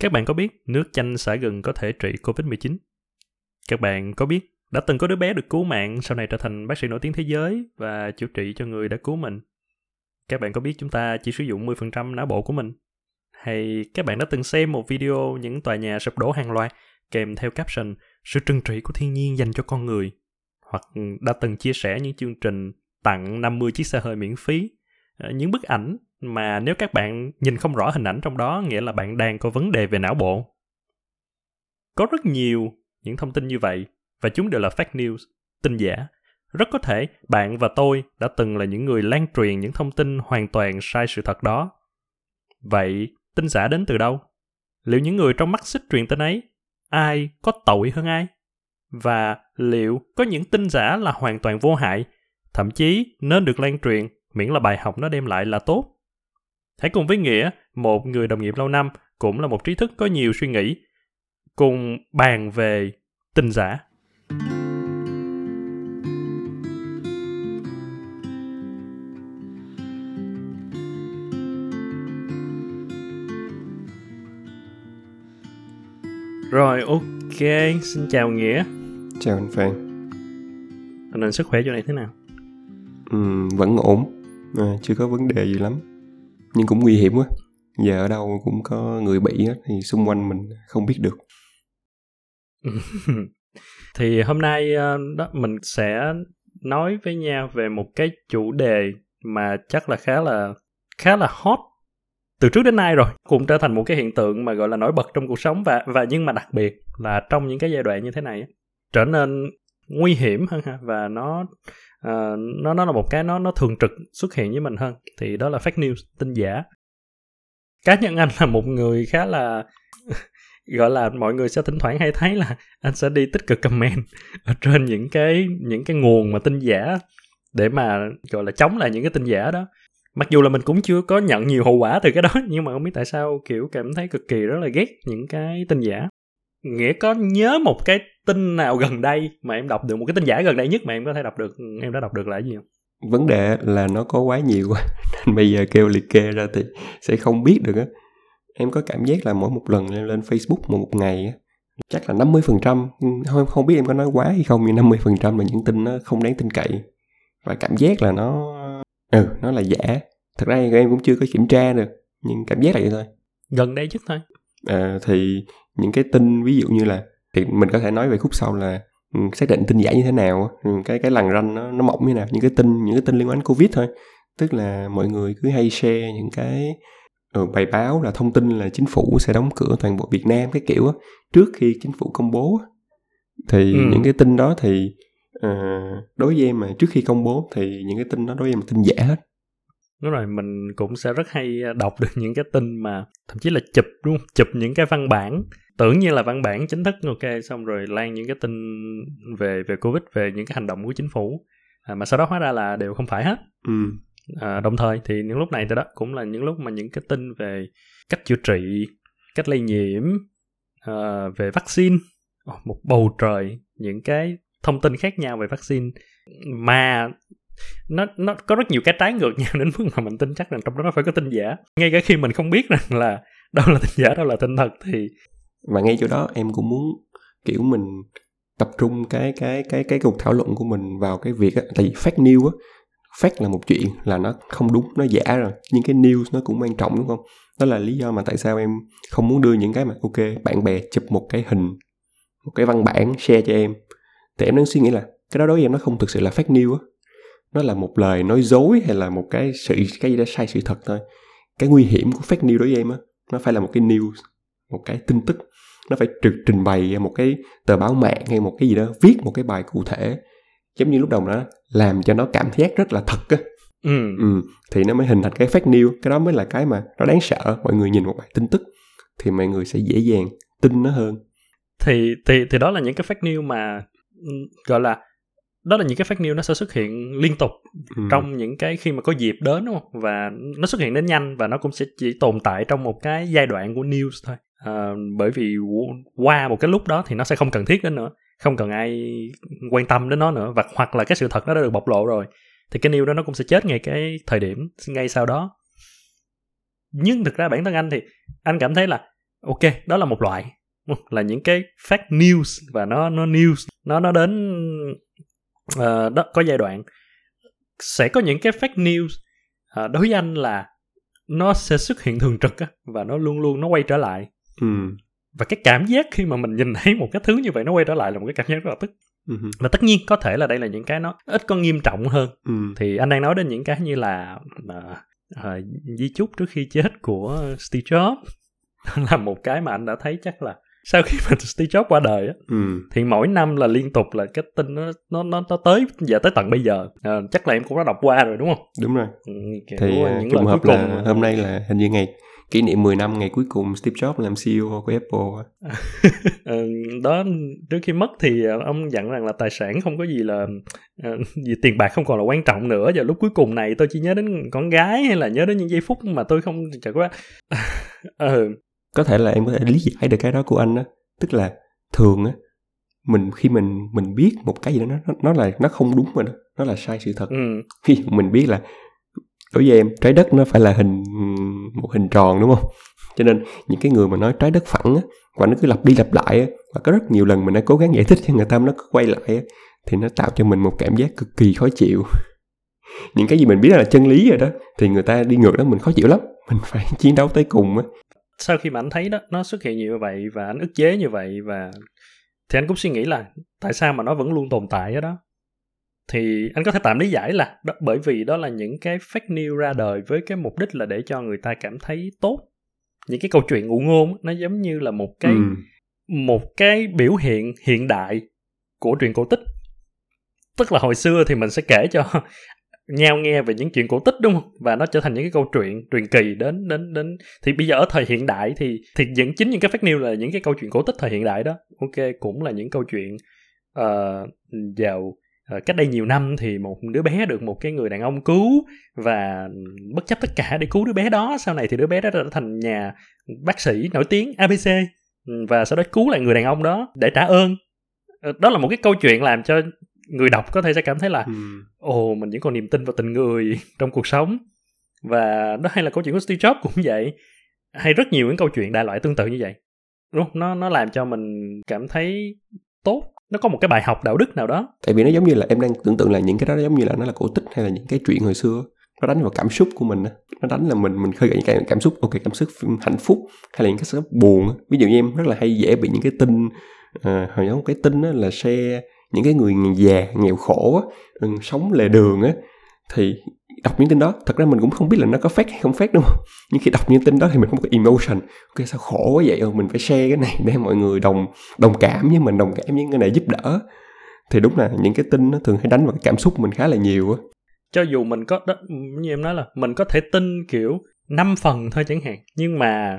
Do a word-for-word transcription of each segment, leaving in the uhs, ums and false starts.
Các bạn có biết nước chanh xả gừng có thể trị covid mười chín? Các bạn có biết đã từng có đứa bé được cứu mạng, sau này trở thành bác sĩ nổi tiếng thế giới và chữa trị cho người đã cứu mình? Các bạn có biết chúng ta chỉ sử dụng mười phần trăm não bộ của mình? Hay các bạn đã từng xem một video những tòa nhà sụp đổ hàng loạt kèm theo caption "Sự trừng trị của thiên nhiên dành cho con người"? Hoặc đã từng chia sẻ những chương trình tặng năm mươi chiếc xe hơi miễn phí, những bức ảnh mà nếu các bạn nhìn không rõ hình ảnh trong đó, nghĩa là bạn đang có vấn đề về não bộ. Có rất nhiều những thông tin như vậy, và chúng đều là fake news, tin giả. Rất có thể bạn và tôi đã từng là những người lan truyền những thông tin hoàn toàn sai sự thật đó. Vậy, tin giả đến từ đâu? Liệu những người trong mắt xích truyền tin ấy, ai có tội hơn ai? Và liệu có những tin giả là hoàn toàn vô hại, thậm chí nên được lan truyền, miễn là bài học nó đem lại là tốt? Hãy cùng với Nghĩa, một người đồng nghiệp lâu năm, cũng là một trí thức có nhiều suy nghĩ, cùng bàn về tin giả. Rồi, ok, xin chào Nghĩa. Chào anh Phan. Tình hình sức khỏe chỗ này thế nào? Ừ, vẫn ổn, à, chưa có vấn đề gì lắm. Nhưng cũng nguy hiểm quá. Giờ ở đâu cũng có người bị hết, thì xung quanh mình không biết được. Thì hôm nay đó, mình sẽ nói với nhau về một cái chủ đề mà chắc là khá là khá là hot từ trước đến nay rồi, cũng trở thành một cái hiện tượng mà gọi là nổi bật trong cuộc sống, và và nhưng mà đặc biệt là trong những cái giai đoạn như thế này trở nên nguy hiểm hơn ha, và nó uh, nó nó là một cái nó nó thường trực xuất hiện với mình hơn. Thì đó là fake news, tin giả. Cá nhân anh là một người khá là gọi là mọi người sẽ thỉnh thoảng hay thấy là anh sẽ đi tích cực comment ở trên những cái những cái nguồn mà tin giả để mà gọi là chống lại những cái tin giả đó. Mặc dù là mình cũng chưa có nhận nhiều hậu quả từ cái đó, nhưng mà không biết tại sao kiểu cảm thấy cực kỳ rất là ghét những cái tin giả. Nghĩa có nhớ một cái tin nào gần đây mà em đọc được, một cái tin giả gần đây nhất mà em có thể đọc được, em đã đọc được là cái gì không? Vấn đề là nó có quá nhiều quá, nên bây giờ kêu liệt kê ra thì sẽ không biết được á. Em có cảm giác là mỗi một lần em lên Facebook một ngày á, chắc là năm mươi phần trăm, không, không biết em có nói quá hay không, nhưng năm mươi phần trăm là những tin nó không đáng tin cậy. Và cảm giác là nó... Ừ, nó là giả. Thật ra em cũng chưa có kiểm tra được, nhưng cảm giác là vậy thôi. Gần đây nhất thôi. À, thì những cái tin ví dụ như là, thì mình có thể nói về khúc sau là xác định tin giả như thế nào, cái cái lằn ranh nó, nó mỏng như nào. Những cái tin những cái tin liên quan đến Covid thôi. Tức là mọi người cứ hay share những cái ừ, bài báo là thông tin là chính phủ sẽ đóng cửa toàn bộ Việt Nam cái kiểu á, trước khi chính phủ công bố. Thì ừ. những cái tin đó thì À, đối với em mà trước khi công bố thì những cái tin đó đối với em là tin giả hết. Đúng rồi, mình cũng sẽ rất hay đọc được những cái tin mà thậm chí là chụp đúng không? Chụp những cái văn bản tưởng như là văn bản chính thức, ok, xong rồi lan những cái tin về về Covid, về những cái hành động của chính phủ, à, mà sau đó hóa ra là đều không phải hết. Ừ. À, đồng thời thì những lúc này thì đó cũng là những lúc mà những cái tin về cách chữa trị, cách lây nhiễm, à, về vaccine, một bầu trời những cái thông tin khác nhau về vaccine mà nó nó có rất nhiều cái trái ngược nhau đến mức mà mình tin chắc rằng trong đó nó phải có tin giả, ngay cả khi mình không biết rằng là đâu là tin giả, đâu là tin thật. Thì mà ngay chỗ đó em cũng muốn kiểu mình tập trung cái cái cái cái cuộc thảo luận của mình vào cái việc á, tại vì fake news á, fake là một chuyện là nó không đúng, nó giả rồi, nhưng cái news nó cũng quan trọng đúng không? Đó là lý do mà tại sao em không muốn đưa những cái mà ok bạn bè chụp một cái hình, một cái văn bản share cho em. Thì em đang suy nghĩ là cái đó đối với em nó không thực sự là fake news á. Nó là một lời nói dối hay là một cái sự cái gì đó sai sự thật thôi. Cái nguy hiểm của fake news đối với em á, nó phải là một cái news, một cái tin tức. Nó phải trực trình bày một cái tờ báo mạng hay một cái gì đó, viết một cái bài cụ thể. Giống như lúc đầu đó, làm cho nó cảm giác rất là thật á. Ừ. ừ. Thì nó mới hình thành cái fake news. Cái đó mới là cái mà nó đáng sợ. Mọi người nhìn một bài tin tức thì mọi người sẽ dễ dàng tin nó hơn. Thì, thì, thì đó là những cái fake news mà... gọi là đó là những cái fake news nó sẽ xuất hiện liên tục ừ. trong những cái khi mà có dịp đến, đúng không? Và nó xuất hiện đến nhanh và nó cũng sẽ chỉ tồn tại trong một cái giai đoạn của news thôi, à, bởi vì qua một cái lúc đó thì nó sẽ không cần thiết đến nữa, không cần ai quan tâm đến nó nữa, và hoặc là cái sự thật nó đã được bộc lộ rồi thì cái news đó nó cũng sẽ chết ngay cái thời điểm ngay sau đó. Nhưng thực ra bản thân anh thì anh cảm thấy là Ok, đó là một loại, là những cái fake news và nó nó news nó nó đến uh, đó, có giai đoạn sẽ có những cái fake news uh, đối với anh là nó sẽ xuất hiện thường trực á, và nó luôn luôn nó quay trở lại. Ừ. Và cái cảm giác khi mà mình nhìn thấy một cái thứ như vậy nó quay trở lại là một cái cảm giác rất là tức. Ừ. Và tất nhiên có thể là đây là những cái nó ít có nghiêm trọng hơn. Ừ. Thì anh đang nói đến những cái như là uh, uh, di chúc trước khi chết của Steve Jobs là một cái mà anh đã thấy chắc là sau khi mà Steve Jobs qua đời á, ừ. thì mỗi năm là liên tục là cái tin nó nó nó, nó tới giờ tới tận bây giờ. À, chắc là em cũng đã đọc qua rồi đúng không? Đúng rồi. Ừ, thì những trường hợp là mà... hôm nay là hình như ngày kỷ niệm mười năm ngày cuối cùng Steve Jobs làm xê i ô của Apple. Ừ, đó, trước khi mất thì ông dặn rằng là tài sản không có gì là gì, tiền bạc không còn là quan trọng nữa. Giờ lúc cuối cùng này tôi chỉ nhớ đến con gái hay là nhớ đến những giây phút mà tôi không chợt quá. Ừ. Có thể là em có thể lý giải được cái đó của anh á, tức là thường á mình khi mình mình biết một cái gì đó nó nó là nó không đúng rồi đó, nó là sai sự thật. Ừ. Khi mình biết là đối với em trái đất nó phải là hình một hình tròn đúng không, cho nên những cái người mà nói trái đất phẳng á và nó cứ lặp đi lặp lại á, và có rất nhiều lần mình đã cố gắng giải thích cho người ta nó cứ quay lại á, thì nó tạo cho mình một cảm giác cực kỳ khó chịu. Những cái gì mình biết là chân lý rồi đó thì người ta đi ngược đó mình khó chịu lắm, mình phải chiến đấu tới cùng á. Sau khi mà anh thấy đó, nó xuất hiện như vậy và anh ức chế như vậy, và thì anh cũng suy nghĩ là tại sao mà nó vẫn luôn tồn tại ở đó. Thì anh có thể tạm lý giải là đó, bởi vì đó là những cái fake news ra đời với cái mục đích là để cho người ta cảm thấy tốt. Những cái câu chuyện ngụ ngôn nó giống như là một cái, ừ. một cái biểu hiện hiện đại của truyện cổ tích. Tức là hồi xưa thì mình sẽ kể cho nhau nghe về những chuyện cổ tích đúng không, và nó trở thành những cái câu chuyện truyền kỳ đến đến đến thì bây giờ ở thời hiện đại thì thì những chính những cái fake news là những cái câu chuyện cổ tích thời hiện đại đó. Ok, cũng là những câu chuyện uh, vào uh, cách đây nhiều năm thì một đứa bé được một cái người đàn ông cứu và bất chấp tất cả để cứu đứa bé đó. Sau này thì đứa bé đó đã thành nhà bác sĩ nổi tiếng a bê xê và sau đó cứu lại người đàn ông đó để trả ơn. Đó là một cái câu chuyện làm cho người đọc có thể sẽ cảm thấy là ồ, ừ. mình vẫn còn niềm tin vào tình người trong cuộc sống. Và đó hay là câu chuyện của Steve Jobs cũng vậy, hay rất nhiều những câu chuyện đại loại tương tự như vậy đúng không? Nó, nó làm cho mình cảm thấy tốt, nó có một cái bài học đạo đức nào đó. Tại vì nó giống như là em đang tưởng tượng là những cái đó giống như là nó là cổ tích hay là những cái chuyện hồi xưa, nó đánh vào cảm xúc của mình, nó đánh là mình mình khơi gợi những cái cảm xúc, ok, cảm xúc hạnh phúc hay là những cái cảm xúc buồn. Ví dụ như em rất là hay dễ bị những cái tin à, hồi giống cái tin là share những cái người già nghèo khổ á, sống lề đường á, thì đọc những tin đó thật ra mình cũng không biết là nó có fake hay không fake đúng không, nhưng khi đọc những tin đó thì mình không có emotion. Ok, sao khổ quá vậy, mình phải share cái này để mọi người đồng đồng cảm với mình, đồng cảm với cái này, giúp đỡ. Thì đúng là những cái tin nó thường hay đánh vào cái cảm xúc mình khá là nhiều á, cho dù mình có đó, như em nói là mình có thể tin kiểu năm phần thôi chẳng hạn, nhưng mà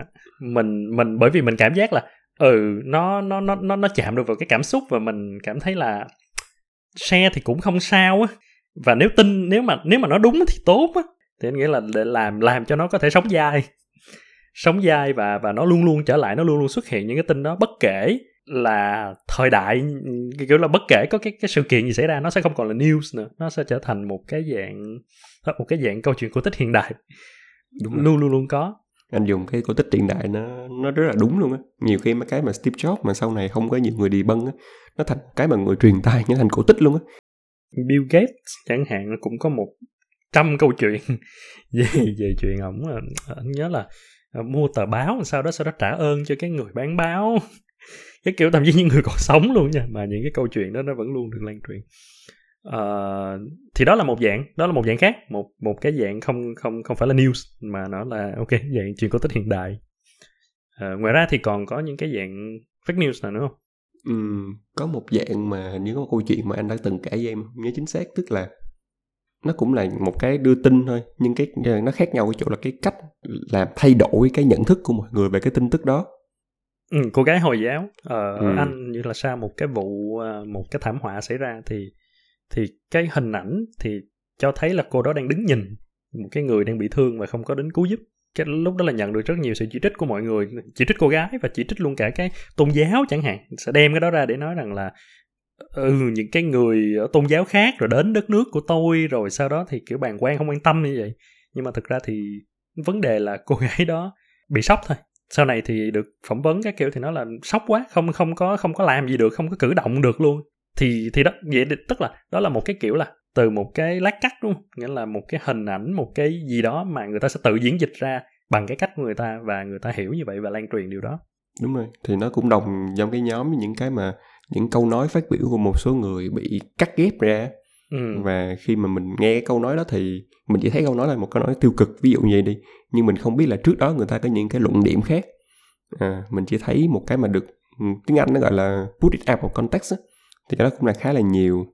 mình mình bởi vì mình cảm giác là ừ nó nó nó nó nó chạm được vào cái cảm xúc và mình cảm thấy là share thì cũng không sao á, và nếu tin nếu mà nếu mà nó đúng thì tốt á, thì anh nghĩ là để làm làm cho nó có thể sống dai sống dai và và nó luôn luôn trở lại, nó luôn luôn xuất hiện những cái tin đó bất kể là thời đại, kiểu là bất kể có cái cái sự kiện gì xảy ra nó sẽ không còn là news nữa, nó sẽ trở thành một cái dạng một cái dạng câu chuyện cổ tích hiện đại. Đúng luôn luôn luôn có. Anh dùng cái cổ tích hiện đại nó nó rất là đúng luôn á. Nhiều khi mấy cái mà Steve Jobs mà sau này không có nhiều người đi bân á, nó thành cái mà người truyền tai nó thành cổ tích luôn á. Bill Gates chẳng hạn cũng có một trăm câu chuyện về về chuyện ổng, anh nhớ là mua tờ báo sau đó sau đó trả ơn cho cái người bán báo, cái kiểu thậm chí những người còn sống luôn nha, mà những cái câu chuyện đó nó vẫn luôn được lan truyền. Uh, thì đó là một dạng đó là một dạng khác, một một cái dạng không không không phải là news mà nó là ok dạng chuyện cổ tích hiện đại. Uh, ngoài ra thì còn có những cái dạng fake news nào nữa không? Ừ, có một dạng mà hình như có một câu chuyện mà anh đã từng kể với em, nhớ chính xác, tức là nó cũng là một cái đưa tin thôi, nhưng cái nó khác nhau ở chỗ là cái cách làm thay đổi cái nhận thức của mọi người về cái tin tức đó. Ừ, cô gái Hồi giáo ở uh, ừ. Anh như là sau một cái vụ một cái thảm họa xảy ra thì thì cái hình ảnh thì cho thấy là cô đó đang đứng nhìn một cái người đang bị thương và không có đến cứu giúp. Cái lúc đó là nhận được rất nhiều sự chỉ trích của mọi người, chỉ trích cô gái và chỉ trích luôn cả cái tôn giáo chẳng hạn, sẽ đem cái đó ra để nói rằng là ừ những cái người ở tôn giáo khác rồi đến đất nước của tôi, rồi sau đó thì kiểu bàng quan không quan tâm như vậy. Nhưng mà thực ra thì vấn đề là cô gái đó bị sốc thôi, sau này thì được phỏng vấn các kiểu thì nó là sốc quá, không không có không có làm gì được, không có cử động được luôn. Thì thì đó, vậy tức là đó là một cái kiểu là từ một cái lát cắt, đúng không? Nghĩa là một cái hình ảnh, một cái gì đó mà người ta sẽ tự diễn dịch ra bằng cái cách của người ta, và người ta hiểu như vậy và lan truyền điều đó. Đúng rồi, thì nó cũng đồng trong cái nhóm những cái mà những câu nói phát biểu của một số người bị cắt ghép ra. Ừ. Và khi mà mình nghe cái câu nói đó thì mình chỉ thấy câu nói là một câu nói tiêu cực, ví dụ như vậy đi, nhưng mình không biết là trước đó người ta có những cái luận điểm khác. À, mình chỉ thấy một cái mà được tiếng Anh nó gọi là put it out of context á, thì cái đó cũng là khá là nhiều.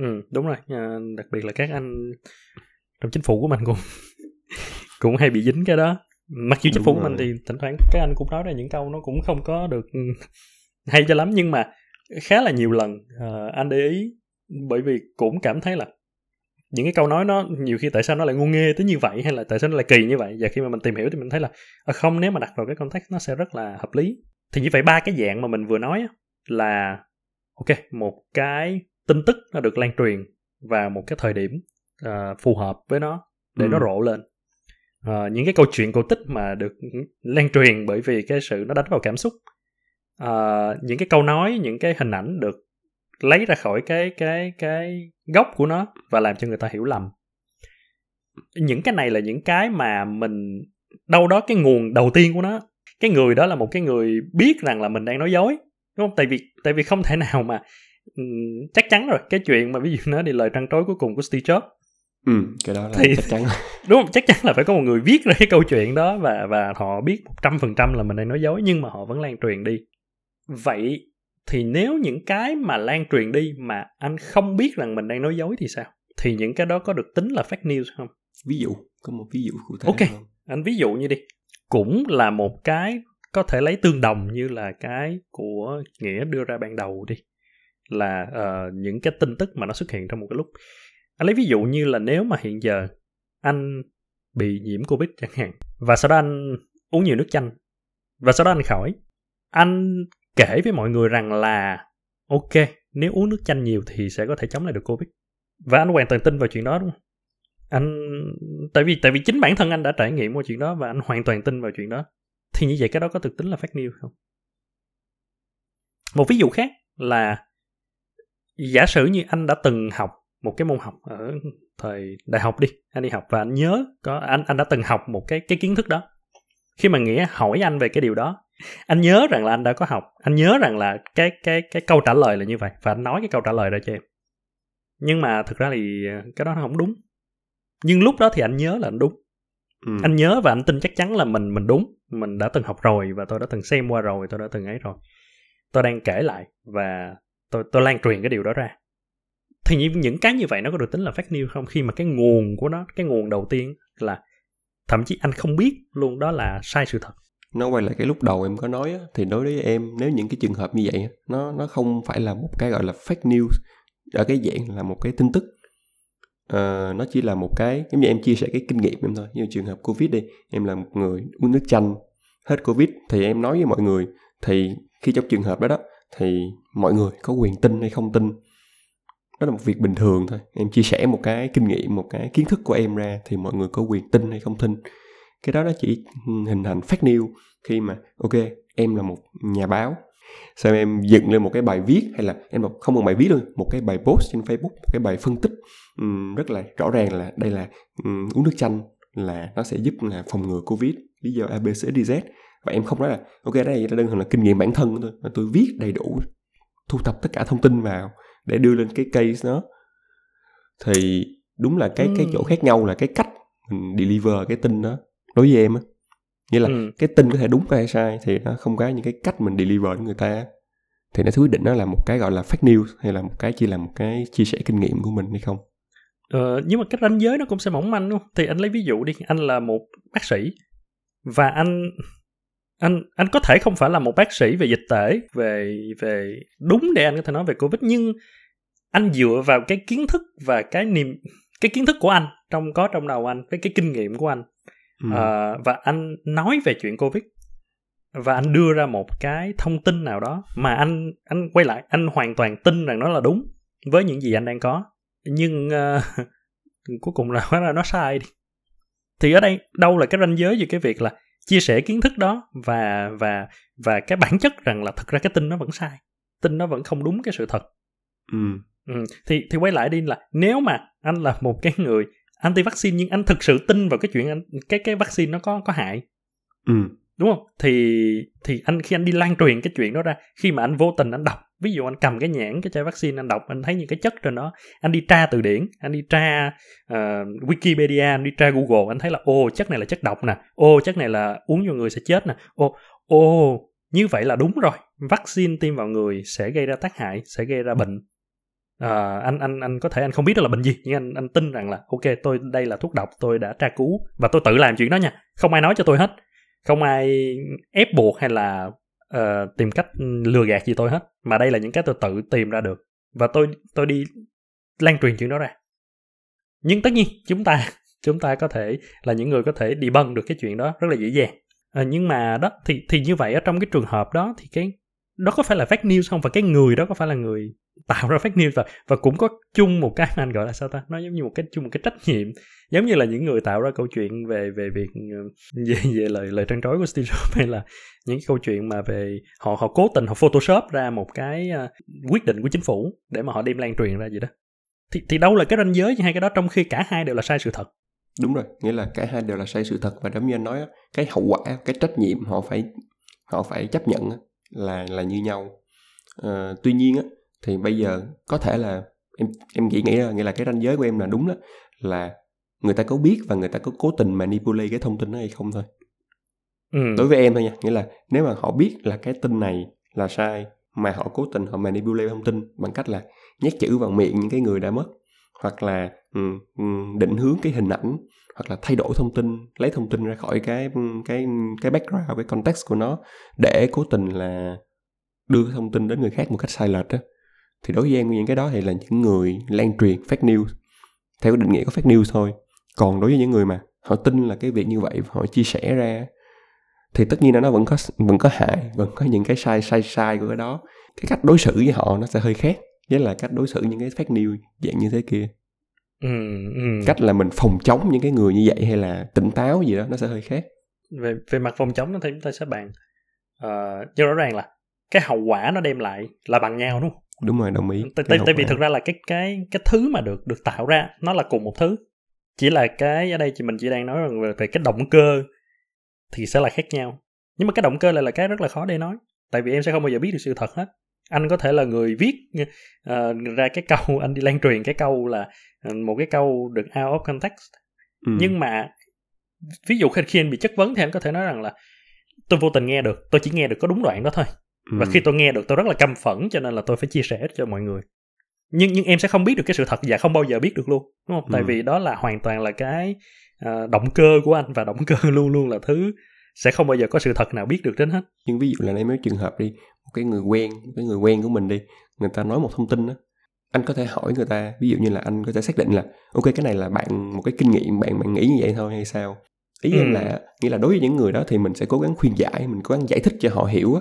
Ừ, đúng rồi, à, đặc biệt là các anh trong chính phủ của mình cũng cũng hay bị dính cái đó. Mặc dù chính phủ của mình thì thỉnh thoảng các anh cũng nói ra những câu nó cũng không có được hay cho lắm, nhưng mà khá là nhiều lần à, anh để ý, bởi vì cũng cảm thấy là những cái câu nói nó nhiều khi tại sao nó lại ngu nghê tới như vậy, hay là tại sao nó lại kỳ như vậy. Và khi mà mình tìm hiểu thì mình thấy là à không, nếu mà đặt vào cái context nó sẽ rất là hợp lý. Thì như vậy ba cái dạng mà mình vừa nói là ok, một cái tin tức nó được lan truyền và một cái thời điểm uh, phù hợp với nó để ừ. nó rộ lên. Uh, những cái câu chuyện cổ tích mà được lan truyền bởi vì cái sự nó đánh vào cảm xúc. Uh, những cái câu nói, những cái hình ảnh được lấy ra khỏi cái cái cái gốc của nó và làm cho người ta hiểu lầm. Những cái này là những cái mà mình đâu đó cái nguồn đầu tiên của nó, cái người đó là một cái người biết rằng là mình đang nói dối, đúng không? Tại vì tại vì không thể nào mà um, chắc chắn rồi, cái chuyện mà ví dụ nó đi lời trăn trối cuối cùng của Steve Jobs. Ừ, cái đó là thì, chắc chắn. Đúng không? Chắc chắn là phải có một người viết ra cái câu chuyện đó và và họ biết một trăm phần trăm là mình đang nói dối, nhưng mà họ vẫn lan truyền đi. Vậy thì nếu những cái mà lan truyền đi mà anh không biết rằng mình đang nói dối thì sao? Thì những cái đó có được tính là fake news không? Ví dụ, có một ví dụ cụ thể. Ok, không? Anh ví dụ như đi. Cũng là một cái có thể lấy tương đồng như là cái của Nghĩa đưa ra ban đầu đi. Là uh, những cái tin tức mà nó xuất hiện trong một cái lúc. Anh lấy ví dụ như là nếu mà hiện giờ anh bị nhiễm Covid chẳng hạn, và sau đó anh uống nhiều nước chanh, và sau đó anh khỏi. Anh kể với mọi người rằng là ok, nếu uống nước chanh nhiều thì sẽ có thể chống lại được Covid. Và anh hoàn toàn tin vào chuyện đó, đúng không? Anh tại vì tại vì chính bản thân anh đã trải nghiệm qua chuyện đó và anh hoàn toàn tin vào chuyện đó. Thì như vậy cái đó có thực tính là fake news không? Một ví dụ khác là giả sử như anh đã từng học một cái môn học ở thời đại học đi, anh đi học và anh nhớ có anh anh đã từng học một cái cái kiến thức đó. Khi mà Nghĩa hỏi anh về cái điều đó, anh nhớ rằng là anh đã có học, anh nhớ rằng là cái cái cái câu trả lời là như vậy và anh nói cái câu trả lời ra cho em. Nhưng mà thực ra thì cái đó nó không đúng. Nhưng lúc đó thì anh nhớ là anh đúng. Ừ. Anh nhớ và anh tin chắc chắn là mình mình đúng, mình đã từng học rồi và tôi đã từng xem qua rồi, tôi đã từng ấy rồi. Tôi đang kể lại và tôi tôi lan truyền cái điều đó ra. Thì những cái như vậy nó có được tính là fake news không, khi mà cái nguồn của nó, cái nguồn đầu tiên là thậm chí anh không biết luôn đó là sai sự thật. Nó quay lại cái lúc đầu em có nói á, thì đối với em nếu những cái trường hợp như vậy nó nó không phải là một cái gọi là fake news ở cái dạng là một cái tin tức, à, nó chỉ là một cái giống như em chia sẻ cái kinh nghiệm em thôi. Như trường hợp Covid đi, em là một người uống nước chanh hết Covid thì em nói với mọi người, thì khi trong trường hợp đó đó thì mọi người có quyền tin hay không tin, đó là một việc bình thường thôi. Em chia sẻ một cái kinh nghiệm, một cái kiến thức của em ra thì mọi người có quyền tin hay không tin. Cái đó nó chỉ hình thành fake news khi mà ok, em là một nhà báo, sao em dựng lên một cái bài viết, hay là em đọc không một bài viết thôi, một cái bài post trên Facebook, một cái bài phân tích um, rất là rõ ràng là đây là um, uống nước chanh là nó sẽ giúp là phòng ngừa Covid, lý do a bê xê đê zét. Và em không nói là ok, đây là đơn thuần là kinh nghiệm bản thân thôi, mà tôi viết đầy đủ, thu thập tất cả thông tin vào để đưa lên cái case đó. Thì đúng là cái, ừ. cái chỗ khác nhau là cái cách mình deliver cái tin đó đối với em á. Nghĩa là ừ. cái tin có thể đúng hay sai thì nó không có những cái cách mình deliver đến người ta, thì nó sẽ quyết định nó là một cái gọi là fake news hay là một cái chỉ là một cái chia sẻ kinh nghiệm của mình hay không. Ờ, nhưng mà cái ranh giới nó cũng sẽ mỏng manh, đúng không? Thì anh lấy ví dụ đi, anh là một bác sĩ và anh anh anh có thể không phải là một bác sĩ về dịch tễ, về về đúng để anh có thể nói về Covid, nhưng anh dựa vào cái kiến thức và cái niềm cái kiến thức của anh trong có trong đầu anh, cái cái kinh nghiệm của anh. Ừ. À, và anh nói về chuyện Covid và anh đưa ra một cái thông tin nào đó mà anh anh quay lại anh hoàn toàn tin rằng nó là đúng với những gì anh đang có, nhưng uh, cuối cùng là nó sai đi. Thì ở đây đâu là cái ranh giới về cái việc là chia sẻ kiến thức đó và và và cái bản chất rằng là thật ra cái tin nó vẫn sai, tin nó vẫn không đúng cái sự thật. Ừ. Ừ. Thì thì quay lại đi, là nếu mà anh là một cái người anti-vaccine nhưng anh thực sự tin vào cái chuyện anh, cái cái vaccine nó có có hại, ừ, đúng không? Thì thì anh khi anh đi lan truyền cái chuyện đó ra, khi mà anh vô tình anh đọc, ví dụ anh cầm cái nhãn cái chai vaccine anh đọc, anh thấy những cái chất trên đó, anh đi tra từ điển, anh đi tra uh, Wikipedia, anh đi tra Google, anh thấy là ô chất này là chất độc nè, ô chất này là uống vào người sẽ chết nè, ô ô như vậy là đúng rồi, vaccine tiêm vào người sẽ gây ra tác hại, sẽ gây ra bệnh. À, anh anh anh có thể anh không biết đó là bệnh gì, nhưng anh anh tin rằng là ok, tôi đây là thuốc độc, tôi đã tra cứu và tôi tự làm chuyện đó nha, không ai nói cho tôi hết, không ai ép buộc hay là uh, tìm cách lừa gạt gì tôi hết, mà đây là những cái tôi tự tìm ra được và tôi tôi đi lan truyền chuyện đó ra. Nhưng tất nhiên chúng ta chúng ta có thể là những người có thể debunk được cái chuyện đó rất là dễ dàng. À, nhưng mà đó thì thì như vậy ở trong cái trường hợp đó thì cái đó có phải là fake news không, và cái người đó có phải là người tạo ra fake news, và và cũng có chung một cái mà anh gọi là sao ta, nó giống như một cái chung một cái trách nhiệm, giống như là những người tạo ra câu chuyện về về việc về về lời lời trăn trối của Steve Jobs, hay là những cái câu chuyện mà về họ họ cố tình họ photoshop ra một cái quyết định của chính phủ để mà họ đem lan truyền ra gì đó. Thì thì đâu là cái ranh giới giữa hai cái đó, trong khi cả hai đều là sai sự thật. Đúng rồi, nghĩa là cả hai đều là sai sự thật, và giống như anh nói, cái hậu quả, cái trách nhiệm họ phải họ phải chấp nhận là là như nhau. À, tuy nhiên á, thì bây giờ có thể là em em nghĩ nghĩ là nghĩa là cái ranh giới của em là đúng đó, là người ta có biết và người ta có cố tình manipulate cái thông tin đó hay không thôi. Ừ. Đối với em thôi nha, nghĩa là nếu mà họ biết là cái tin này là sai mà họ cố tình họ manipulate thông tin bằng cách là nhét chữ vào miệng những cái người đã mất, hoặc là um, định hướng cái hình ảnh, hoặc là thay đổi thông tin, lấy thông tin ra khỏi cái cái cái background, cái context của nó để cố tình là đưa cái thông tin đến người khác một cách sai lệch đó, thì đối với em những cái đó thì là những người lan truyền fake news theo định nghĩa của fake news thôi. Còn đối với những người mà họ tin là cái việc như vậy họ chia sẻ ra, thì tất nhiên là nó vẫn có vẫn có hại, vẫn có những cái sai sai sai của cái đó. Cái cách đối xử với họ nó sẽ hơi khác với là cách đối xử những cái fake news dạng như thế kia. Ừ, ừ. Cách là mình phòng chống những cái người như vậy hay là tỉnh táo gì đó nó sẽ hơi khác. Về về mặt phòng chống thì chúng ta sẽ bàn. Ờ, nhưng rõ ràng là cái hậu quả nó đem lại là bằng nhau, đúng không? Đúng rồi, đồng ý. Tại tại vì thực ra là cái cái cái thứ mà được được tạo ra nó là cùng một thứ, chỉ là cái ở đây thì mình chỉ đang nói rằng về cái động cơ thì sẽ là khác nhau. Nhưng mà cái động cơ lại là cái rất là khó để nói, tại vì em sẽ không bao giờ biết được sự thật hết. Anh có thể là người viết uh, ra cái câu, anh đi lan truyền cái câu là một cái câu được out of context. Ừ. Nhưng mà ví dụ khi anh bị chất vấn thì anh có thể nói rằng là tôi vô tình nghe được, tôi chỉ nghe được có đúng đoạn đó thôi. Ừ. Và khi tôi nghe được tôi rất là căm phẫn, cho nên là tôi phải chia sẻ cho mọi người. Nhưng nhưng em sẽ không biết được cái sự thật và không bao giờ biết được luôn, đúng không? Ừ. Tại vì đó là hoàn toàn là cái uh, động cơ của anh, và động cơ luôn luôn là thứ sẽ không bao giờ có sự thật nào biết được đến hết. Nhưng ví dụ là lấy mấy trường hợp đi, một cái người quen, cái người quen của mình đi, người ta nói một thông tin đó, anh có thể hỏi người ta, ví dụ như là anh có thể xác định là ok cái này là bạn một cái kinh nghiệm, bạn bạn nghĩ như vậy thôi hay sao? Ý em ừ. là nghĩa là đối với những người đó thì mình sẽ cố gắng khuyên giải, mình cố gắng giải thích cho họ hiểu á.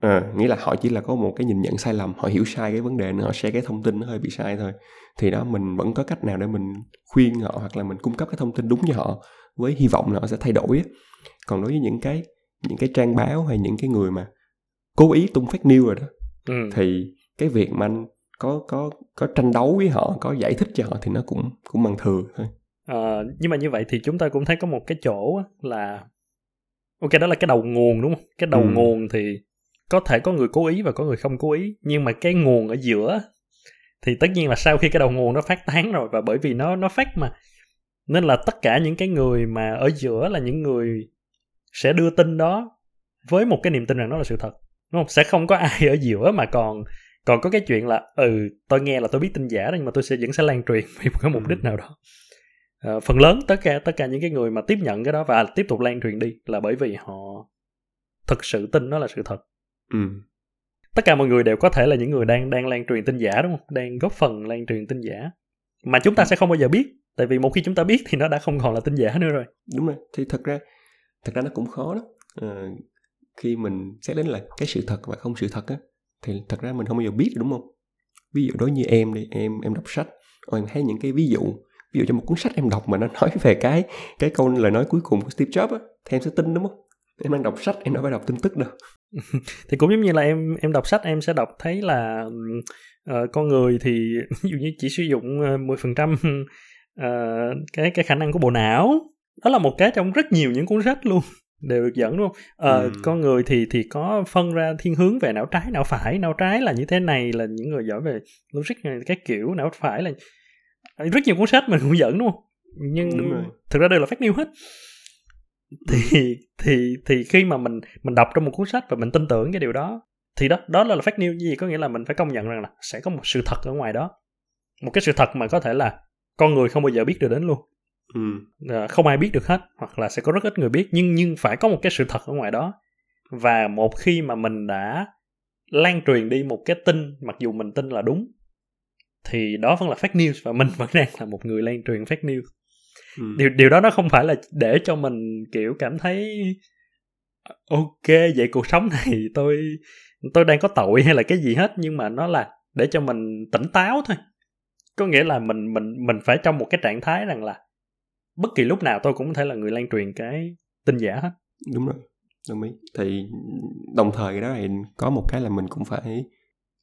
À, nghĩa là họ chỉ là có một cái nhìn nhận sai lầm, họ hiểu sai cái vấn đề nên họ share cái thông tin nó hơi bị sai thôi. Thì đó, mình vẫn có cách nào để mình khuyên họ hoặc là mình cung cấp cái thông tin đúng cho họ với hy vọng là họ sẽ thay đổi á. Còn đối với những cái những cái trang báo hay những cái người mà cố ý tung fake news rồi đó, ừ. thì cái việc mà anh có có có tranh đấu với họ, có giải thích cho họ thì nó cũng cũng bằng thừa thôi. À, nhưng mà như vậy thì chúng ta cũng thấy có một cái chỗ là ok, đó là cái đầu nguồn, đúng không? Cái đầu ừ. nguồn thì có thể có người cố ý và có người không cố ý, nhưng mà cái nguồn ở giữa thì tất nhiên là sau khi cái đầu nguồn nó phát tán rồi, và bởi vì nó nó phát mà, nên là tất cả những cái người mà ở giữa là những người sẽ đưa tin đó với một cái niềm tin rằng nó là sự thật, đúng không? Sẽ không có ai ở giữa mà còn còn có cái chuyện là ừ tôi nghe là tôi biết tin giả đó, nhưng mà tôi sẽ vẫn sẽ lan truyền vì một cái mục đích nào đó. À, phần lớn tất cả tất cả những cái người mà tiếp nhận cái đó và tiếp tục lan truyền đi là bởi vì họ thực sự tin nó là sự thật. Ừ. Tất cả mọi người đều có thể là những người đang đang lan truyền tin giả, đúng không? Đang góp phần lan truyền tin giả mà chúng ta ừ. sẽ không bao giờ biết, tại vì một khi chúng ta biết thì nó đã không còn là tin giả nữa rồi. Đúng rồi, thì thật ra thật ra nó cũng khó đó. À, khi mình xét đến là cái sự thật và không sự thật á, thì thật ra mình không bao giờ biết, đúng không? Ví dụ đối như em đi, em em đọc sách, em thấy những cái ví dụ, ví dụ trong một cuốn sách em đọc mà nó nói về cái cái câu lời nói cuối cùng của Steve Jobs á, thì em sẽ tin, đúng không? em đang đọc sách, em đâu phải đọc tin tức đâu. Thì cũng giống như là em em đọc sách, em sẽ đọc thấy là uh, con người thì ví dụ như chỉ sử dụng mười phần trăm uh, cái cái khả năng của bộ não. Đó là một cái trong rất nhiều những cuốn sách luôn đều được dẫn, đúng không? Ờ, ừ. Con người thì thì có phân ra thiên hướng về não trái, não phải. Não trái là như thế này, là những người giỏi về logic này, cái kiểu. Não phải là rất nhiều cuốn sách mình cũng dẫn, đúng không? Nhưng thực ra đây là fake news hết. Thì thì thì khi mà mình mình đọc trong một cuốn sách và mình tin tưởng cái điều đó thì đó đó là, là fake news gì, có nghĩa là mình phải công nhận rằng là sẽ có một sự thật ở ngoài đó, một cái sự thật mà có thể là con người không bao giờ biết được đến luôn. Ừ. Không ai biết được hết, hoặc là sẽ có rất ít người biết, nhưng nhưng phải có một cái sự thật ở ngoài đó. Và một khi mà mình đã lan truyền đi một cái tin mặc dù mình tin là đúng thì đó vẫn là fake news, và mình vẫn đang là một người lan truyền fake news. Ừ. Điều điều đó nó không phải là để cho mình kiểu cảm thấy ok, vậy cuộc sống này tôi tôi đang có tội hay là cái gì hết, nhưng mà nó là để cho mình tỉnh táo thôi. Có nghĩa là mình mình mình phải trong một cái trạng thái rằng là bất kỳ lúc nào tôi cũng có thể là người lan truyền cái tin giả hết. Đúng rồi, đồng ý. Thì đồng thời cái đó thì có một cái là mình cũng phải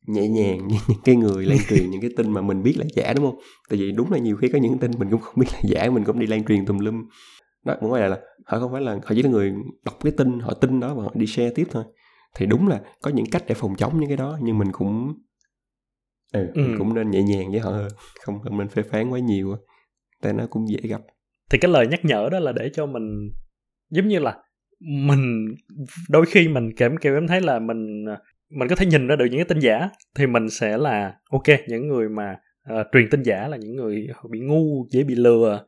nhẹ nhàng như những cái người lan truyền những cái tin mà mình biết là giả, đúng không? Tại vì đúng là nhiều khi có những tin mình cũng không biết là giả, mình cũng đi lan truyền tùm lum. Đó, muốn nói là họ không phải là, họ chỉ là người đọc cái tin, họ tin đó và họ đi share tiếp thôi. Thì đúng là có những cách để phòng chống những cái đó, nhưng mình cũng ừ, ừ. mình cũng nên nhẹ nhàng với họ hơn, không, không nên phê phán quá nhiều, tại nó cũng dễ gặp. Thì cái lời nhắc nhở đó là để cho mình, giống như là mình đôi khi mình cảm kiểu em thấy là mình mình có thể nhìn ra được những cái tin giả thì mình sẽ là ok, những người mà uh, truyền tin giả là những người bị ngu, dễ bị lừa,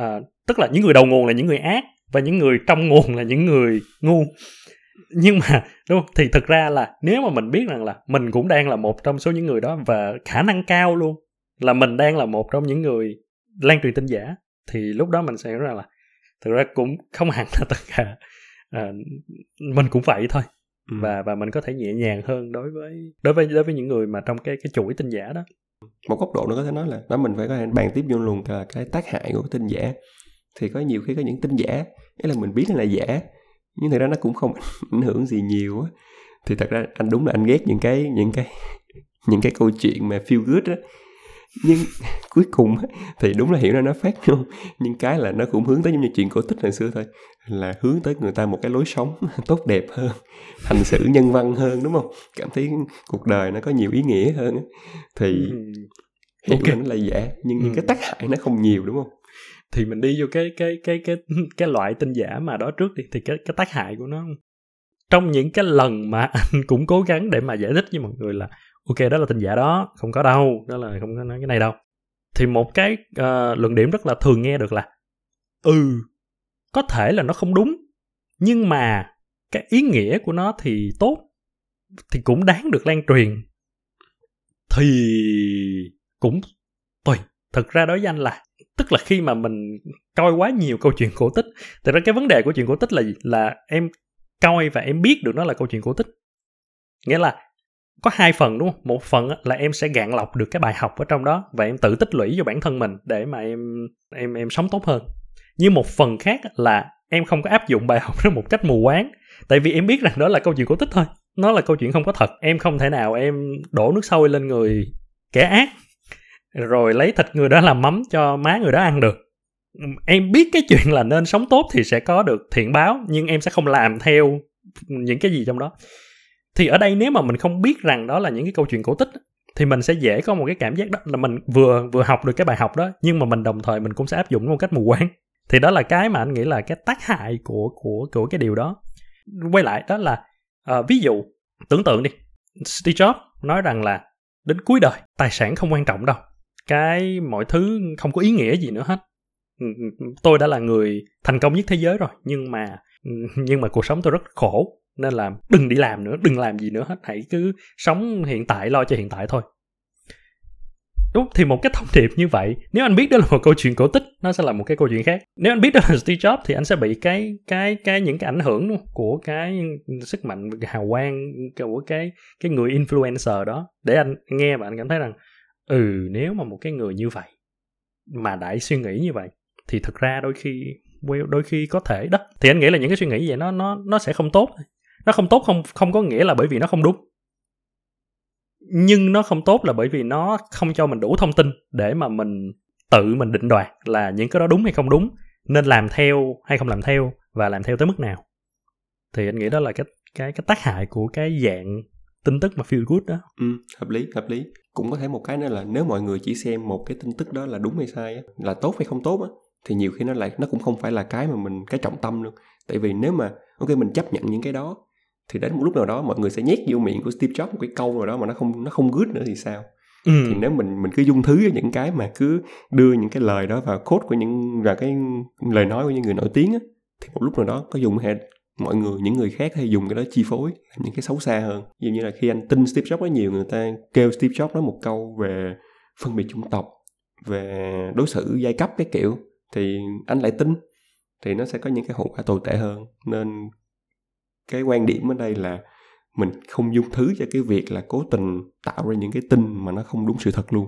uh, tức là những người đầu nguồn là những người ác và những người trong nguồn là những người ngu. Nhưng mà đúng không? Thì thực ra là nếu mà mình biết rằng là mình cũng đang là một trong số những người đó, và khả năng cao luôn là mình đang là một trong những người lan truyền tin giả, thì lúc đó mình sẽ hiểu ra là thực ra cũng không hẳn là tất cả à, mình cũng vậy thôi. Ừ. và và mình có thể nhẹ nhàng hơn đối với đối với đối với những người mà trong cái cái chuỗi tin giả đó. Một góc độ nữa có thể nói là đó, mình phải có thể bàn tiếp vô luôn cả cái tác hại của tin giả. Thì có nhiều khi có những tin giả nghĩa là mình biết nó là giả nhưng thực ra nó cũng không ảnh hưởng gì nhiều á. Thì thật ra anh đúng là anh ghét những cái những cái những cái câu chuyện mà feel good á, nhưng cuối cùng thì đúng là hiểu ra nó phát luôn, nhưng cái là nó cũng hướng tới những chuyện cổ tích ngày xưa thôi, là hướng tới người ta một cái lối sống tốt đẹp hơn, hành xử nhân văn hơn, đúng không? Cảm thấy cuộc đời nó có nhiều ý nghĩa hơn. Thì hiểu okay. Nó là giả nhưng những cái tác hại nó không nhiều, đúng không? Thì mình đi vô cái cái cái cái cái loại tin giả mà đó trước đi, thì cái cái tác hại của nó, trong những cái lần mà anh cũng cố gắng để mà giải thích với mọi người là ok, đó là tin giả đó, không có đâu, đó là không có nói cái này đâu. Thì một cái uh, luận điểm rất là thường nghe được là ừ, có thể là nó không đúng, nhưng mà cái ý nghĩa của nó thì tốt, thì cũng đáng được lan truyền. Thì cũng tùy. Thực ra đối với anh là, tức là khi mà mình coi quá nhiều câu chuyện cổ tích, thực ra cái vấn đề của chuyện cổ tích là gì? Là em coi và em biết được nó là câu chuyện cổ tích. Nghĩa là có hai phần, đúng không? Một phần là em sẽ gạn lọc được cái bài học ở trong đó và em tự tích lũy cho bản thân mình để mà em em em sống tốt hơn. Nhưng một phần khác là em không có áp dụng bài học đó một cách mù quáng, tại vì em biết rằng đó là câu chuyện cổ tích thôi, nó là câu chuyện không có thật. Em không thể nào em đổ nước sôi lên người kẻ ác rồi lấy thịt người đó làm mắm cho má người đó ăn được. Em biết cái chuyện là nên sống tốt thì sẽ có được thiện báo, nhưng em sẽ không làm theo những cái gì trong đó. Thì ở đây nếu mà mình không biết rằng đó là những cái câu chuyện cổ tích thì mình sẽ dễ có một cái cảm giác đó là mình vừa vừa học được cái bài học đó, nhưng mà mình đồng thời mình cũng sẽ áp dụng một cách mù quáng. Thì đó là cái mà anh nghĩ là cái tác hại của của của cái điều đó. Quay lại đó là uh, ví dụ tưởng tượng đi, Steve Jobs nói rằng là đến cuối đời tài sản không quan trọng đâu, cái mọi thứ không có ý nghĩa gì nữa hết. Tôi đã là người thành công nhất thế giới rồi, nhưng mà nhưng mà cuộc sống tôi rất khổ, nên là đừng đi làm nữa, đừng làm gì nữa hết, hãy cứ sống hiện tại, lo cho hiện tại thôi. Đúng, thì một cái thông điệp như vậy, nếu anh biết đó là một câu chuyện cổ tích, nó sẽ là một cái câu chuyện khác. Nếu anh biết đó là Steve Jobs thì anh sẽ bị cái cái cái những cái ảnh hưởng của cái sức mạnh hào quang của cái cái người influencer đó, để anh nghe và anh cảm thấy rằng ừ, nếu mà một cái người như vậy mà đại suy nghĩ như vậy thì thực ra đôi khi Well, đôi khi có thể đó. Thì anh nghĩ là những cái suy nghĩ vậy nó nó nó sẽ không tốt. Nó không tốt không không có nghĩa là bởi vì nó không đúng. Nhưng nó không tốt là bởi vì nó không cho mình đủ thông tin để mà mình tự mình định đoạt là những cái đó đúng hay không đúng, nên làm theo hay không làm theo và làm theo tới mức nào. Thì anh nghĩ đó là cái cái cái tác hại của cái dạng tin tức mà feel good đó. Ừ, hợp lý, hợp lý. Cũng có thể một cái nữa là nếu mọi người chỉ xem một cái tin tức đó là đúng hay sai á, là tốt hay không tốt á, thì nhiều khi nó lại nó cũng không phải là cái mà mình cái trọng tâm luôn. Tại vì nếu mà ok mình chấp nhận những cái đó thì đến một lúc nào đó mọi người sẽ nhét vô miệng của Steve Jobs một cái câu nào đó mà nó không nó không good nữa thì sao? Ừ. Thì nếu mình mình cứ dung thứ những cái mà cứ đưa những cái lời đó vào code của những và cái lời nói của những người nổi tiếng á, thì một lúc nào đó có dùng hệ mọi người những người khác hay dùng cái đó chi phối làm những cái xấu xa hơn. Ví dụ như là khi anh tin Steve Jobs quá nhiều, người ta kêu Steve Jobs nói một câu về phân biệt chủng tộc, về đối xử giai cấp cái kiểu, thì anh lại tin, thì nó sẽ có những cái hậu quả tồi tệ hơn. Nên cái quan điểm ở đây là mình không dung thứ cho cái việc là cố tình tạo ra những cái tin mà nó không đúng sự thật luôn.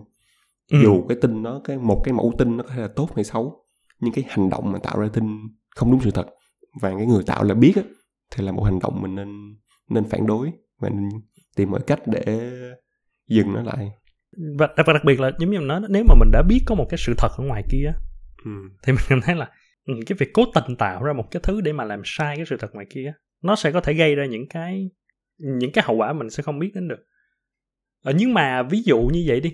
Ừ. Dù cái tin nó cái một cái mẫu tin nó có thể là tốt hay xấu, nhưng cái hành động mà tạo ra tin không đúng sự thật và cái người tạo là biết á, thì là một hành động mình nên nên phản đối và nên tìm mọi cách để dừng nó lại. Và, và đặc biệt là giống như mình nói, nếu mà mình đã biết có một cái sự thật ở ngoài kia á, ừ. thì mình cảm thấy là cái việc cố tình tạo ra một cái thứ để mà làm sai cái sự thật ngoài kia, nó sẽ có thể gây ra những cái những cái hậu quả mình sẽ không biết đến được. Ờ, nhưng mà ví dụ như vậy đi,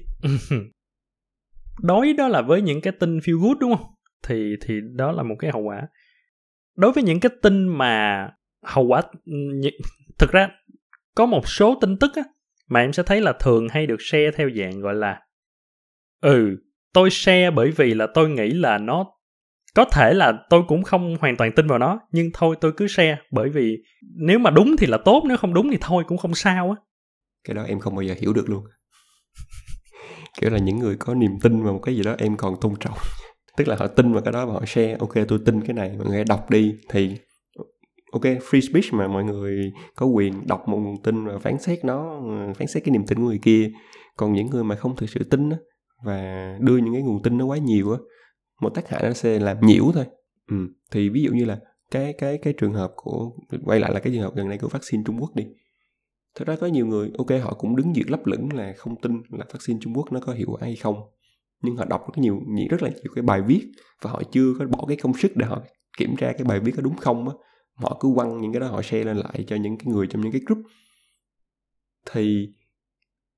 đối đó là với những cái tin feel good đúng không? Thì thì đó là một cái hậu quả. Đối với những cái tin mà hậu quả, thực ra có một số tin tức á, mà em sẽ thấy là thường hay được share theo dạng gọi là ừ, tôi share bởi vì là tôi nghĩ là nó có thể là tôi cũng không hoàn toàn tin vào nó, nhưng thôi tôi cứ share bởi vì nếu mà đúng thì là tốt, nếu không đúng thì thôi cũng không sao á. Cái đó em không bao giờ hiểu được luôn. Kiểu là những người có niềm tin vào một cái gì đó em còn tôn trọng. Tức là họ tin vào cái đó và họ share, ok tôi tin cái này, mọi người hãy đọc đi. Thì ok, free speech mà, mọi người có quyền đọc một nguồn tin và phán xét nó, phán xét cái niềm tin của người kia. Còn những người mà không thực sự tin á, và đưa những cái nguồn tin nó quá nhiều á, một tác hại nó sẽ làm nhiễu thôi. Ừ. Thì ví dụ như là cái cái cái trường hợp của, quay lại là cái trường hợp gần đây của vaccine Trung Quốc đi. Thật ra có nhiều người, ok họ cũng đứng dược lấp lửng là không tin là vaccine Trung Quốc nó có hiệu quả hay không, nhưng họ đọc rất nhiều, rất là nhiều cái bài viết và họ chưa có bỏ cái công sức để họ kiểm tra cái bài viết có đúng không á. Họ cứ quăng những cái đó, họ share lên lại cho những cái người trong những cái group. Thì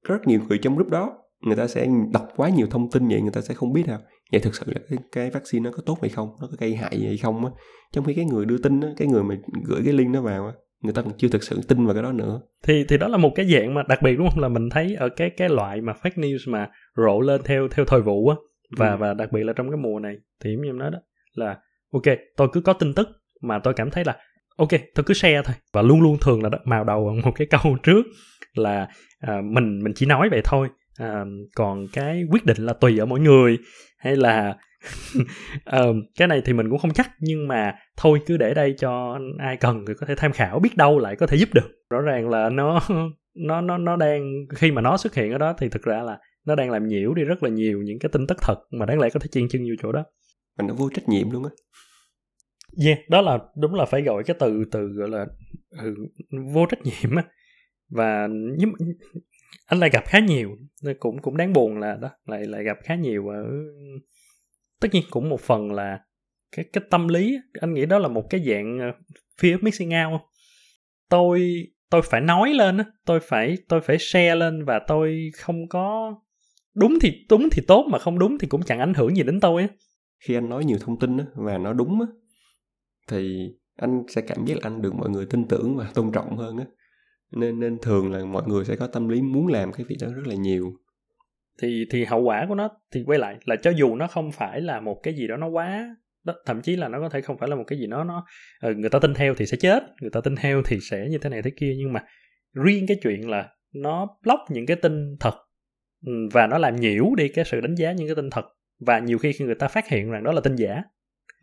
rất nhiều người trong group đó, người ta sẽ đọc quá nhiều thông tin vậy, người ta sẽ không biết nào vậy thực sự là cái, cái vaccine nó có tốt hay không, nó có gây hại gì hay không á. Trong khi cái người đưa tin á, cái người mà gửi cái link đó vào á, người ta còn chưa thực sự tin vào cái đó nữa. Thì thì đó là một cái dạng mà đặc biệt đúng không, là mình thấy ở cái cái loại mà fake news mà rộ lên theo theo thời vụ á, và ừ. và đặc biệt là trong cái mùa này thì giống như em nói đó là ok tôi cứ có tin tức mà tôi cảm thấy là ok tôi cứ share thôi, và luôn luôn thường là mào đầu một cái câu trước là à, mình mình chỉ nói vậy thôi. À, còn cái quyết định là tùy ở mỗi người, hay là à, cái này thì mình cũng không chắc, nhưng mà thôi cứ để đây cho ai cần thì có thể tham khảo, biết đâu lại có thể giúp được. Rõ ràng là nó nó nó nó đang, khi mà nó xuất hiện ở đó thì thực ra là nó đang làm nhiễu đi rất là nhiều những cái tin tức thật mà đáng lẽ có thể chiên chân vô chỗ đó. Mình nó vô trách nhiệm luôn á. Yeah, đó là đúng là phải gọi cái từ từ gọi là ừ, vô trách nhiệm á. Và nhưng anh lại gặp khá nhiều, cũng cũng đáng buồn là đó, lại lại gặp khá nhiều ở, tất nhiên cũng một phần là cái cái tâm lý, anh nghĩ đó là một cái dạng fear of missing out. Tôi tôi phải nói lên, tôi phải tôi phải share lên, và tôi không có đúng thì đúng thì tốt, mà không đúng thì cũng chẳng ảnh hưởng gì đến tôi. Khi anh nói nhiều thông tin và nó đúng thì anh sẽ cảm giác là anh được mọi người tin tưởng và tôn trọng hơn á. Nên, nên thường là mọi người sẽ có tâm lý muốn làm cái việc đó rất là nhiều. Thì, thì hậu quả của nó thì quay lại là cho dù nó không phải là một cái gì đó nó quá đó, thậm chí là nó có thể không phải là một cái gì đó nó người ta tin theo thì sẽ chết, người ta tin theo thì sẽ như thế này thế kia, nhưng mà riêng cái chuyện là nó block những cái tin thật và nó làm nhiễu đi cái sự đánh giá những cái tin thật, và nhiều khi khi người ta phát hiện rằng đó là tin giả,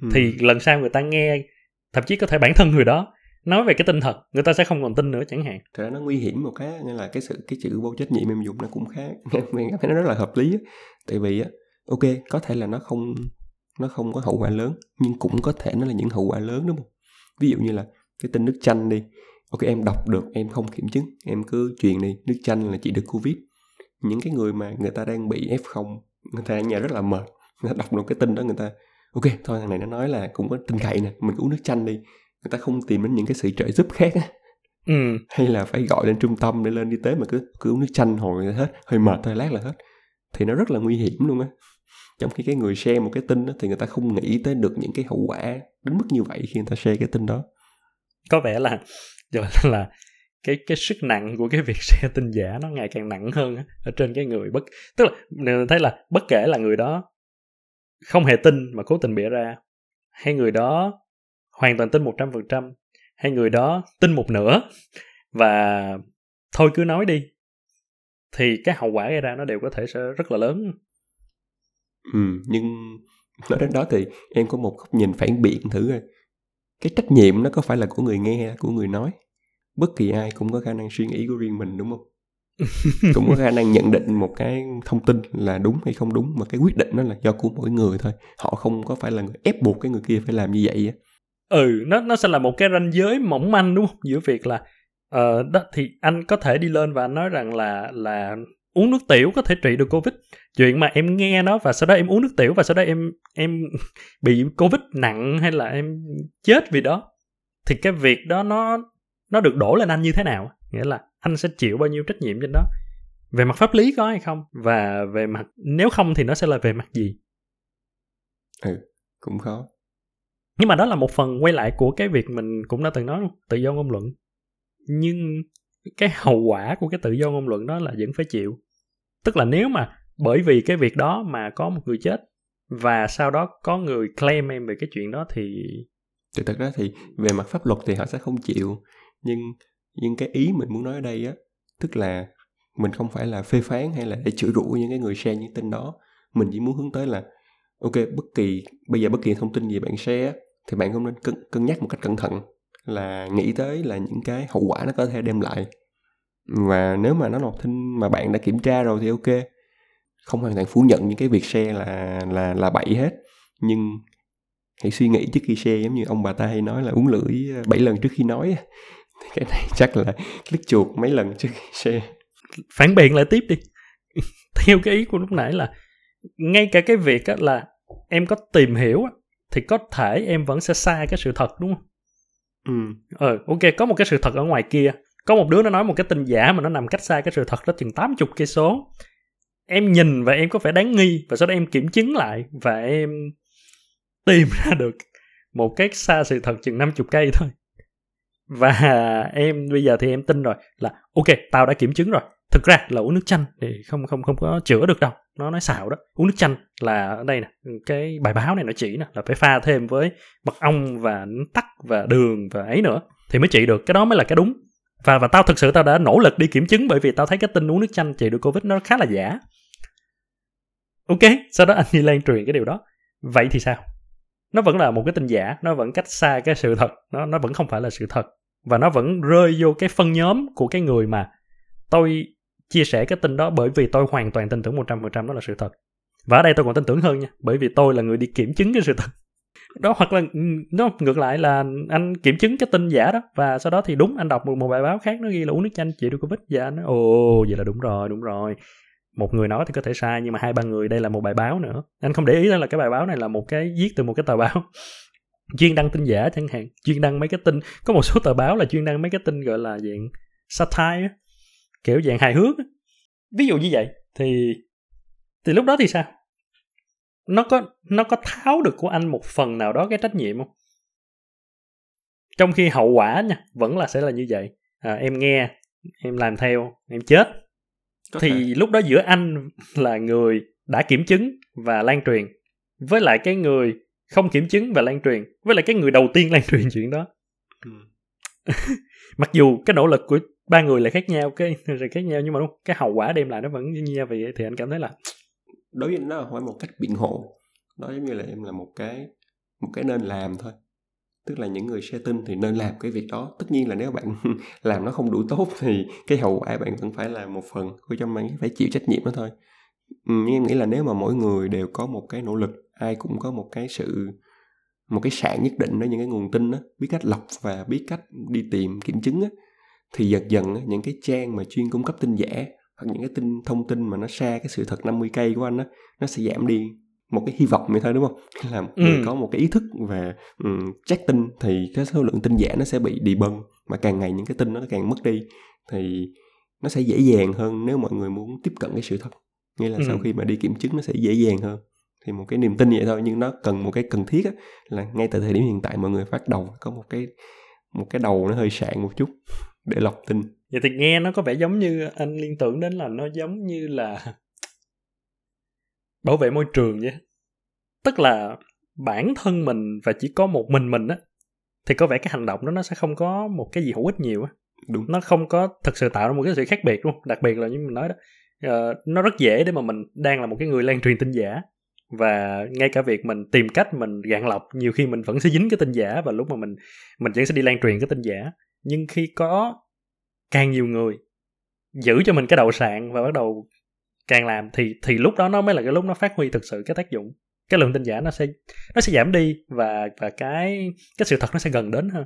ừ. thì lần sau người ta nghe, thậm chí có thể bản thân người đó nói về cái tin thật, người ta sẽ không còn tin nữa chẳng hạn. Thật ra nó nguy hiểm một cái, nên là cái sự cái chữ vô trách nhiệm em dùng nó cũng khá, mình cảm thấy nó rất là hợp lý á. Tại vì á, ok có thể là nó không nó không có hậu quả lớn, nhưng cũng có thể nó là những hậu quả lớn, đúng không? Ví dụ như là cái tin nước chanh đi. Ok, em đọc được, em không kiểm chứng, em cứ truyền đi, nước chanh là chỉ được Covid. Những cái người mà người ta đang bị ép không, người ta ở nhà rất là mệt, người ta đọc được cái tin đó, người ta ok, thôi thằng này nó nói là cũng có tin cậy nè, mình uống nước chanh đi. Người ta không tìm đến những cái sự trợ giúp khác á. Ừ. Hay là phải gọi lên trung tâm để lên y tế mà cứ, cứ uống nước chanh hồi hết, hơi mệt thôi lát là hết. Thì nó rất là nguy hiểm luôn á. Trong khi cái người share một cái tin đó, thì người ta không nghĩ tới được những cái hậu quả đến mức như vậy khi người ta share cái tin đó. Có vẻ là gọi là cái cái sức nặng của cái việc share tin giả nó ngày càng nặng hơn á, ở trên cái người bất tức là mình thấy là bất kể là người đó không hề tin mà cố tình bịa ra, hay người đó hoàn toàn tin một trăm phần trăm, hay người đó tin một nửa và thôi cứ nói đi, thì cái hậu quả gây ra nó đều có thể sẽ rất là lớn. Ừ, nhưng nói đến đó thì em có một góc nhìn phản biện thử rồi. Cái trách nhiệm nó có phải là của người nghe, của người nói? Bất kỳ ai cũng có khả năng suy nghĩ của riêng mình, đúng không? Cũng có khả năng nhận định một cái thông tin là đúng hay không đúng, mà cái quyết định nó là do của mỗi người thôi. Họ không có phải là người ép buộc cái người kia phải làm như vậy á. Ừ, nó nó sẽ là một cái ranh giới mỏng manh, đúng không? Giữa việc là ờ uh, đó thì anh có thể đi lên và anh nói rằng là là uống nước tiểu có thể trị được Covid. Chuyện mà em nghe nó và sau đó em uống nước tiểu và sau đó em em bị Covid nặng hay là em chết vì đó, thì cái việc đó nó nó được đổ lên anh như thế nào? Nghĩa là anh sẽ chịu bao nhiêu trách nhiệm trên đó? Về mặt pháp lý có hay không? Và về mặt nếu không thì nó sẽ là về mặt gì? Ừ, cũng khó. Nhưng mà đó là một phần quay lại của cái việc mình cũng đã từng nói luôn, tự do ngôn luận. Nhưng cái hậu quả của cái tự do ngôn luận đó là vẫn phải chịu. Tức là nếu mà bởi vì cái việc đó mà có một người chết và sau đó có người claim em về cái chuyện đó thì... Thì thật ra thì về mặt pháp luật thì họ sẽ không chịu. Nhưng, nhưng cái ý mình muốn nói ở đây á, tức là mình không phải là phê phán hay là để chửi rủa những cái người share những tin đó. Mình chỉ muốn hướng tới là ok, bất kỳ bây giờ bất kỳ thông tin gì bạn share thì bạn không nên cân, cân nhắc một cách cẩn thận, là nghĩ tới là những cái hậu quả nó có thể đem lại. Và nếu mà nó là một tin mà bạn đã kiểm tra rồi thì ok, không hoàn toàn phủ nhận những cái việc share là là là bậy hết, nhưng hãy suy nghĩ trước khi share, giống như ông bà ta hay nói là uống lưỡi bảy lần trước khi nói. Thì cái này chắc là click chuột mấy lần trước khi share. Phản biện lại tiếp đi. Theo cái ý của lúc nãy là ngay cả cái việc á, là em có tìm hiểu á, thì có thể em vẫn sẽ sai cái sự thật, đúng không? Ừ. Ờ, ok, có một cái sự thật ở ngoài kia. Có một đứa nó nói một cái tin giả mà nó nằm cách xa cái sự thật đó chừng tám mươi cây số. Em nhìn và em có vẻ đáng nghi, và sau đó em kiểm chứng lại và em tìm ra được một cái xa sự thật chừng năm mươi cây thôi. Và em bây giờ thì em tin rồi là ok, tao đã kiểm chứng rồi. Thực ra là uống nước chanh thì không không không có chữa được đâu. Nó nói xạo đó. Uống nước chanh là ở đây nè, cái bài báo này nó chỉ nè là phải pha thêm với mật ong và tắc và đường và ấy nữa thì mới trị được. Cái đó mới là cái đúng. Và và tao thực sự tao đã nỗ lực đi kiểm chứng, bởi vì tao thấy cái tin uống nước chanh trị được Covid nó khá là giả. Ok, sau đó anh đi lan truyền cái điều đó. Vậy thì sao? Nó vẫn là một cái tin giả, nó vẫn cách xa cái sự thật, nó nó vẫn không phải là sự thật. Và nó vẫn rơi vô cái phân nhóm của cái người mà tôi chia sẻ cái tin đó bởi vì tôi hoàn toàn tin tưởng một trăm phần trăm đó là sự thật. Và ở đây tôi còn tin tưởng hơn nha, bởi vì tôi là người đi kiểm chứng cái sự thật. Đó, hoặc là nó ngược lại là anh kiểm chứng cái tin giả đó và sau đó thì đúng, anh đọc một, một bài báo khác nó ghi là uống nước chanh trị được Covid và anh nói ồ, vậy là đúng rồi, đúng rồi. Một người nói thì có thể sai nhưng mà hai ba người, đây là một bài báo nữa. Anh không để ý là cái bài báo này là một cái viết từ một cái tờ báo chuyên đăng tin giả chẳng hạn, chuyên đăng mấy cái tin, có một số tờ báo là chuyên đăng mấy cái tin gọi là dạng satire, kiểu dạng hài hước. Ví dụ như vậy thì thì lúc đó thì sao? Nó có nó có tháo được của anh một phần nào đó cái trách nhiệm không? Trong khi hậu quả nha, vẫn là sẽ là như vậy. À, em nghe, em làm theo, em chết. Có thì thể. Lúc đó giữa anh là người đã kiểm chứng và lan truyền với lại cái người không kiểm chứng và lan truyền với lại cái người đầu tiên lan truyền chuyện đó. Ừ. Mặc dù cái nỗ lực của ba người là khác nhau, cái là khác nhau nhưng mà đúng, cái hậu quả đem lại nó vẫn như nhau. Vậy thì anh cảm thấy là đối với nó hỏi một cách biện hộ, nó giống như là em là một cái một cái nên làm thôi. Tức là những người share tin thì nên làm cái việc đó. Tất nhiên là nếu bạn làm nó không đủ tốt thì cái hậu quả bạn vẫn phải là một phần của trong, bạn phải chịu trách nhiệm đó thôi. Ừ, em nghĩ là nếu mà mỗi người đều có một cái nỗ lực, ai cũng có một cái sự, một cái sạn nhất định ở những cái nguồn tin á, biết cách lọc và biết cách đi tìm kiểm chứng á, thì dần dần á, những cái trang mà chuyên cung cấp tin giả hoặc những cái tin thông tin mà nó xa cái sự thật năm mươi cây của anh á, nó sẽ giảm đi một cái hy vọng vậy thôi, đúng không? Là một người ừ. có một cái ý thức về um, check tin thì cái số lượng tin giả nó sẽ bị debunk, mà càng ngày những cái tin nó càng mất đi thì nó sẽ dễ dàng hơn nếu mọi người muốn tiếp cận cái sự thật. Nghĩa là ừ. sau khi mà đi kiểm chứng nó sẽ dễ dàng hơn. Thì một cái niềm tin vậy thôi, nhưng nó cần một cái cần thiết á, là ngay tại thời điểm hiện tại mọi người phát đầu có một cái một cái đầu nó hơi sạn một chút để lọc tin. Vậy thì nghe nó có vẻ giống như, anh liên tưởng đến là nó giống như là bảo vệ môi trường vậy. Tức là bản thân mình và chỉ có một mình mình á, thì có vẻ cái hành động đó nó sẽ không có một cái gì hữu ích nhiều á. Đúng. Nó không có thực sự tạo ra một cái sự khác biệt luôn. Đặc biệt là như mình nói đó, uh, nó rất dễ để mà mình đang là một cái người lan truyền tin giả. Và ngay cả việc mình tìm cách mình gạn lọc, nhiều khi mình vẫn sẽ dính cái tin giả, và lúc mà mình mình vẫn sẽ đi lan truyền cái tin giả. Nhưng khi có càng nhiều người giữ cho mình cái đầu sạn và bắt đầu càng làm thì thì lúc đó nó mới là cái lúc nó phát huy thực sự cái tác dụng. Cái lượng tin giả nó sẽ nó sẽ giảm đi, và và cái cái sự thật nó sẽ gần đến hơn.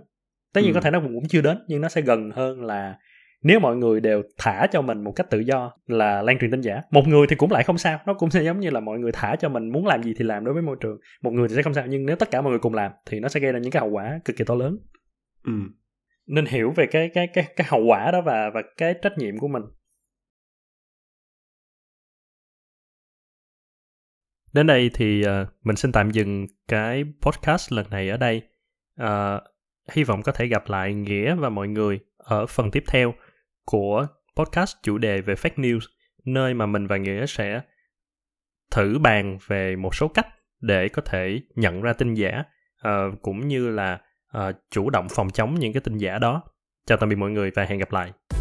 Tất nhiên ừ. có thể nó cũng chưa đến, nhưng nó sẽ gần hơn là nếu mọi người đều thả cho mình một cách tự do là lan truyền tin giả. Một người thì cũng lại không sao, nó cũng sẽ giống như là mọi người thả cho mình muốn làm gì thì làm đối với môi trường. Một người thì sẽ không sao, nhưng nếu tất cả mọi người cùng làm thì nó sẽ gây ra những cái hậu quả cực kỳ to lớn. Ừ. Nên hiểu về cái cái cái cái hậu quả đó và và cái trách nhiệm của mình. Đến đây thì uh, mình xin tạm dừng cái podcast lần này ở đây. Uh, hy vọng có thể gặp lại Nghĩa và mọi người ở phần tiếp theo của podcast chủ đề về fake news, nơi mà mình và Nghĩa sẽ thử bàn về một số cách để có thể nhận ra tin giả, uh, cũng như là uh, chủ động phòng chống những cái tin giả đó. Chào tạm biệt mọi người và hẹn gặp lại.